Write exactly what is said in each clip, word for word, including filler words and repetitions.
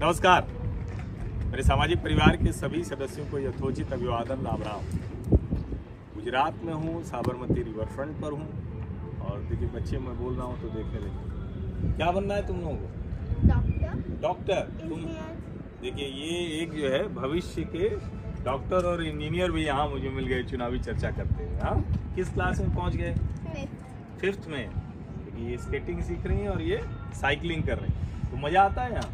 नमस्कार। मेरे सामाजिक परिवार के सभी सदस्यों को यथोचित अभिवादन लाभ रहा हूँ। गुजरात में हूँ, साबरमती रिवर फ्रंट पर हूँ। और देखिए बच्चे, मैं बोल रहा हूँ तो देखने देखिए क्या बनना है तुम लोगों को? डॉक्टर। डॉक्टर तुम? देखिए ये एक जो है भविष्य के डॉक्टर और इंजीनियर भी यहाँ मुझे मिल गए चुनावी चर्चा करते हुए। हाँ, किस क्लास में पहुँच गए? फिफ्थ में। देखिए ये स्केटिंग सीख रही हैं और ये साइकिलिंग कर रही हैं। तो मज़ा आता है यहाँ।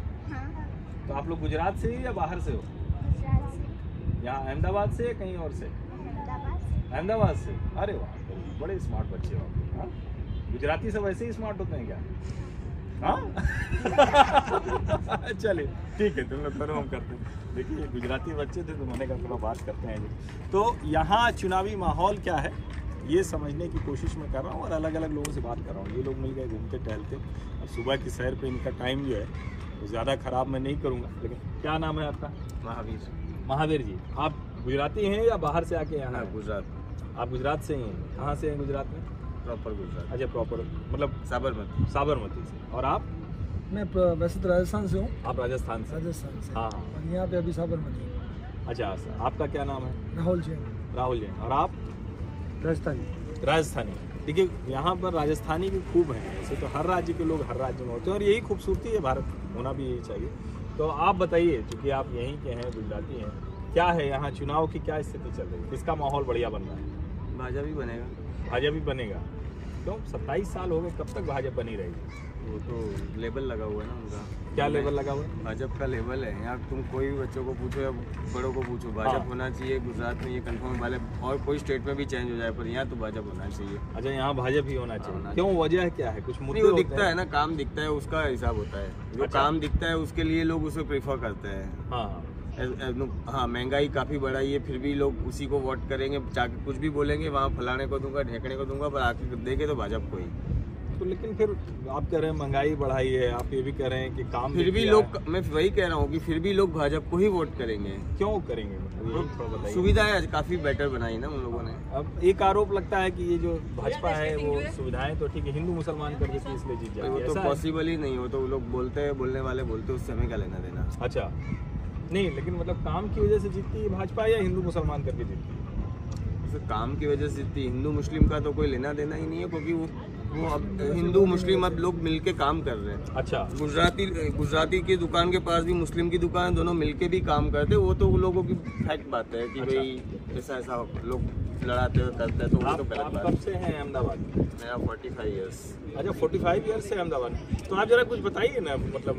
तो आप लोग गुजरात से ही या बाहर से हो? गुजरात से। यहाँ अहमदाबाद से या कहीं और से? अहमदाबाद से। अरे वाह, बड़े स्मार्ट बच्चे हो आप। हाँ, गुजराती सब ऐसे ही स्मार्ट होते हैं क्या? हाँ चलिए ठीक है, तुम लोग करो हम करते हैं। देखिए गुजराती बच्चे थे तो मैंने कहा थोड़ा बात करते हैं। तो यहाँ चुनावी माहौल क्या है ये समझने की कोशिश मैं कर रहा हूँ और अलग अलग लोगों से बात कर रहा हूँ। ये लोग मिल गए घूमते टहलते। और सुबह की सैर पे इनका टाइम जो है ज़्यादा ख़राब मैं नहीं करूँगा। लेकिन क्या नाम है आपका? महावीर। महावीर जी, आप गुजराती हैं या बाहर से आके यहाँ? गुजरात। आप गुजरात से ही हैं? कहाँ से हैं गुजरात में? प्रॉपर गुजरात। अच्छा, प्रॉपर मतलब साबरमती। साबरमती से। और आप? मैं वैसे तो राजस्थान से हूँ। आप राजस्थान से? राजस्थान से। हाँ, यहाँ पे अभी साबरमती। अच्छा सर, आपका क्या नाम है? राहुल जी। राहुल जी। और आप? राजस्थानी। राजस्थानी। देखिए यहाँ पर राजस्थानी भी खूब हैं। ऐसे तो हर राज्य के लोग हर राज्य में होते हैं और यही खूबसूरती है भारत, होना भी यही चाहिए। तो आप बताइए, चूँकि आप यहीं के हैं, गुजराती हैं, क्या है यहाँ चुनाव की क्या स्थिति चल रही है? किसका माहौल बढ़िया बन रहा है? भाजपा भी बनेगा। भाजपा भी बनेगा। क्यों? सत्ताईस साल हो गए, कब तक भाजपा बनी रहेगी? वो तो लेबल लगा हुआ है ना उनका। क्या लेबल लगा हुआ है? भाजपा का लेबल है। यहाँ तुम कोई भी बच्चों को पूछो या बड़ों को पूछो, भाजपा होना चाहिए गुजरात में, ये कंफर्म। वाले और कोई स्टेट में भी चेंज हो जाए पर यहाँ तो भाजपा होना चाहिए। अच्छा, यहाँ भाजपा ही होना चाहिए। क्यों, वजह क्या है? कुछ मुद्दे दिखता है ना, काम दिखता है उसका हिसाब होता है। जो काम दिखता है उसके लिए लोग उसे प्रेफर करते हैं। हाँ, महंगाई काफ़ी बढ़ाई है, फिर भी लोग उसी को वोट करेंगे। जाके कुछ भी बोलेंगे, वहाँ फलाने को दूंगा, ढेकने को दूंगा, पर आखिर देखे तो भाजपा को ही। तो लेकिन फिर आप कह रहे हैं महंगाई बढ़ाई है, आप ये भी कह रहे हैं कि काम फिर भी लोग, मैं वही कह रहा हूँ कि फिर भी लोग भाजपा को ही वोट करेंगे। क्यों करेंगे? मतलब सुविधाएं काफ़ी बेटर बनाई ना उन लोगों ने। अब एक आरोप लगता है कि ये जो भाजपा है वो सुविधाएं तो ठीक है, हिंदू मुसलमान करके इसलिए जीत जाए। वो तो पॉसिबल ही नहीं हो, तो लोग बोलते हैं, बोलने वाले बोलते, उससे हमें क्या लेना देना। अच्छा नहीं, लेकिन मतलब काम की वजह से जीतती है भाजपा या हिंदू मुसलमान करके जीतती है? काम की वजह से जीतती। हिंदू मुस्लिम का तो कोई लेना देना ही नहीं है, क्योंकि वो वो अब हिंदू मुस्लिम अब लोग मिलके काम कर रहे हैं। अच्छा, गुजराती गुजराती की दुकान के पास भी मुस्लिम की दुकान है, दोनों मिलके भी काम करते हैं। वो तो लोगों की फैक्ट बात है कि अच्छा। भाई ऐसा ऐसा लोग लड़ाते हुए करते हैं तो वो तो गलत बात है। कब से हैं अहमदाबाद? मेरा पैंतालीस इयर्स। अच्छा, पैंतालीस इयर्स से अहमदाबाद। तो आप जरा कुछ बताइए ना, मतलब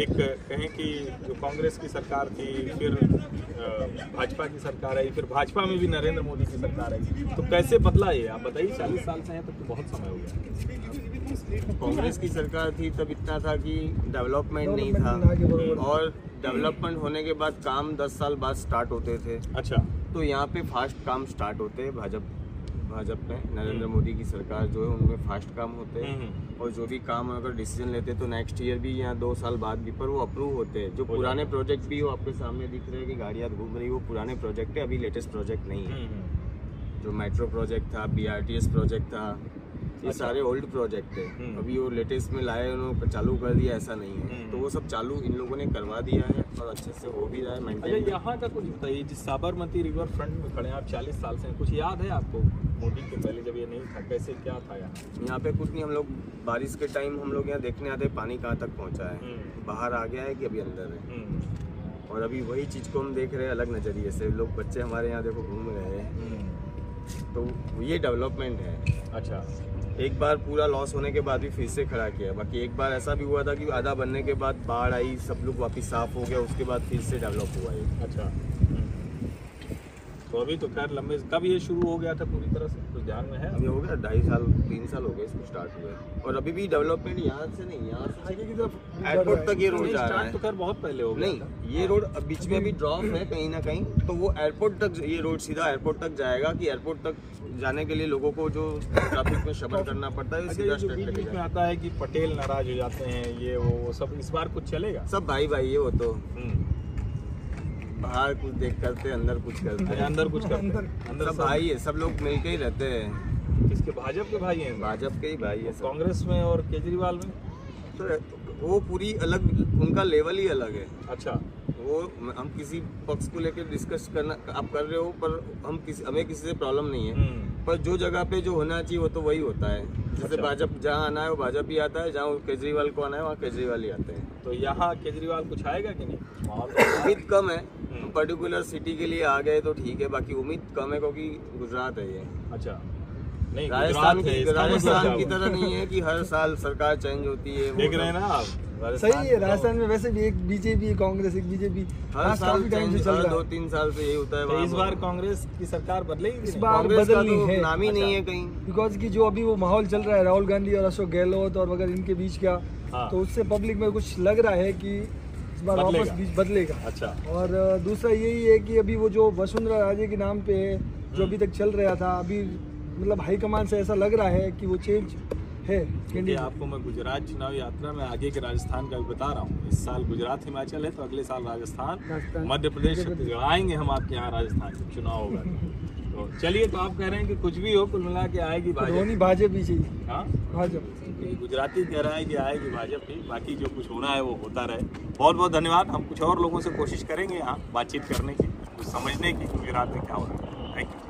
एक कहें कि जो कांग्रेस की सरकार थी, फिर भाजपा की सरकार आई, फिर भाजपा में भी नरेंद्र मोदी की सरकार आई, तो कैसे बदला ये आप बताइए। चालीस साल से हैं तो बहुत समय हो गया। कांग्रेस की सरकार थी तब इतना था कि डेवलपमेंट नहीं था, और डेवलपमेंट होने के बाद काम दस साल बाद स्टार्ट होते थे। अच्छा, तो यहाँ पे फास्ट काम स्टार्ट होते हैं। भाजपा भाजपा में नरेंद्र मोदी की सरकार जो है उनमें फास्ट काम होते हैं, और जो भी काम अगर डिसीजन लेते हैं तो नेक्स्ट ईयर भी या दो साल बाद भी पर वो अप्रूव होते हैं। जो पुराने प्रोजेक्ट भी वो आपके सामने दिख रहे हैं कि गाड़ियाँ घूम रही, वो पुराने प्रोजेक्ट है, अभी लेटेस्ट प्रोजेक्ट नहीं है। जो मेट्रो प्रोजेक्ट था, B R T S project था, ये सारे ओल्ड प्रोजेक्ट है। अभी वो लेटेस्ट में लाए, उन्होंने चालू कर दिया, ऐसा नहीं है। तो वो सब चालू इन लोगों ने करवा दिया है और अच्छे से हो भी रहा है, मेंटेन। यहाँ का कुछ बताइए, जिस साबरमती रिवर फ्रंट में खड़े हैं आप चालीस साल से, कुछ याद है आपको मोदी के पहले जब ये नहीं था, कैसे क्या था यहाँ? यहाँ पे कुछ नहीं, हम लोग बारिश के टाइम हम लोग यहाँ देखने आते हैं पानी कहाँ तक पहुँचा है, बाहर आ गया है कि अभी अंदर है। और अभी वही चीज़ को हम देख रहे हैं अलग नज़रिए से। लोग बच्चे हमारे यहाँ देखो घूम रहे हैं, तो ये डेवलपमेंट है। अच्छा, एक बार पूरा लॉस होने के बाद भी फिर से खड़ा किया। बाकी एक बार ऐसा भी हुआ था कि आधा बनने के बाद बाढ़ आई, सब लोग वापस साफ हो गया, उसके बाद फिर से डेवलप हुआ है। अच्छा, तो अभी तो खैर लंबे, कब ये शुरू हो गया था पूरी तरह से कुछ ध्यान में है? अभी हो गया ढाई साल तीन साल हो गए इसको स्टार्ट हुआ है। और अभी भी डेवलपमेंट यहाँ से नहीं, यहाँ से आगे की तरफ एयरपोर्ट तक ये रोड जा रहा है। तो खैर बहुत पहले हो गया नहीं, ये रोड अब बीच में भी ड्रॉप है कहीं ना कहीं, तो वो एयरपोर्ट तक ये रोड सीधा एयरपोर्ट तक जाएगा कि एयरपोर्ट तक जाने के लिए लोगों को जो ट्रैफिक में सफर करना पड़ता है सीधा स्ट्रेट में आता है कि पटेल नाराज हो जाते हैं, ये वो सब। इस बार कुछ चलेगा? सब भाई भाई है वो तो, बाहर कुछ देख करते अंदर कुछ करते हैं, अंदर कुछ करते हैं, अंदर सब भाई है, सब लोग मिल के ही रहते हैं। इसके भाजपा के भाई हैं? भाजपा के ही भाई है। कांग्रेस में और केजरीवाल में तो वो पूरी अलग, उनका लेवल ही अलग है। अच्छा, वो हम किसी पक्ष को लेकर डिस्कस करना आप कर रहे हो, पर हम किसी हमें किसी से प्रॉब्लम नहीं है, पर जो जगह पे जो होना चाहिए वो तो वही होता है। जैसे अच्छा। भाजपा जहाँ आना है वो भाजपा ही आता है, जहाँ केजरीवाल को आना है वहाँ केजरीवाल ही आते हैं। तो यहाँ केजरीवाल कुछ आएगा कि नहीं? उम्मीद कम है, पर्टिकुलर सिटी के लिए आ गए तो ठीक है, बाकी उम्मीद कम है क्योंकि गुजरात है ये। अच्छा, नहीं राजस्थान की राजस्थान की तरह नहीं है कि हर साल सरकार चेंज होती है। देख रहे हैं ना आप, सही है। राजस्थान में वैसे भी एक बीजेपी कांग्रेस एक बीजेपी हर साल चेंज चल रहा है, दो तीन साल से यही होता है। इस बार कांग्रेस की सरकार बदलेगी? इस बार बदलनी है, नाम ही नहीं है कहीं, बिकॉज की जो अभी वो माहौल चल रहा है राहुल गांधी और अशोक गहलोत और वगैरह इनके बीच का, तो उससे पब्लिक में कुछ लग रहा है कि इस बार वापस बीच बदलेगा। अच्छा, और दूसरा यही है कि अभी वो जो वसुंधरा राजे के नाम पे जो अभी तक चल रहा था, अभी मतलब हाईकमान से ऐसा लग रहा है कि वो चेंज है। क्योंकि आपको मैं गुजरात चुनाव यात्रा में आगे के राजस्थान का भी बता रहा हूँ, इस साल गुजरात हिमाचल है, तो अगले साल राजस्थान, मध्य प्रदेश, छत्तीसगढ़ आएंगे हम आपके यहाँ। राजस्थान चुनाव होगा तो चलिए। तो आप कह रहे हैं कि कुछ भी हो कुल मिला के आएगी भाजपा, भाजपा ही चाहिए। हाँ, भाजपा गुजराती कह रहा है कि आएगी भाजपा ही, बाकी जो कुछ होना है वो होता रहे। बहुत बहुत धन्यवाद। हम कुछ और लोगों से कोशिश करेंगे यहाँ बातचीत करने की, कुछ समझने की गुजरात में क्या हो रहा है। Thank you.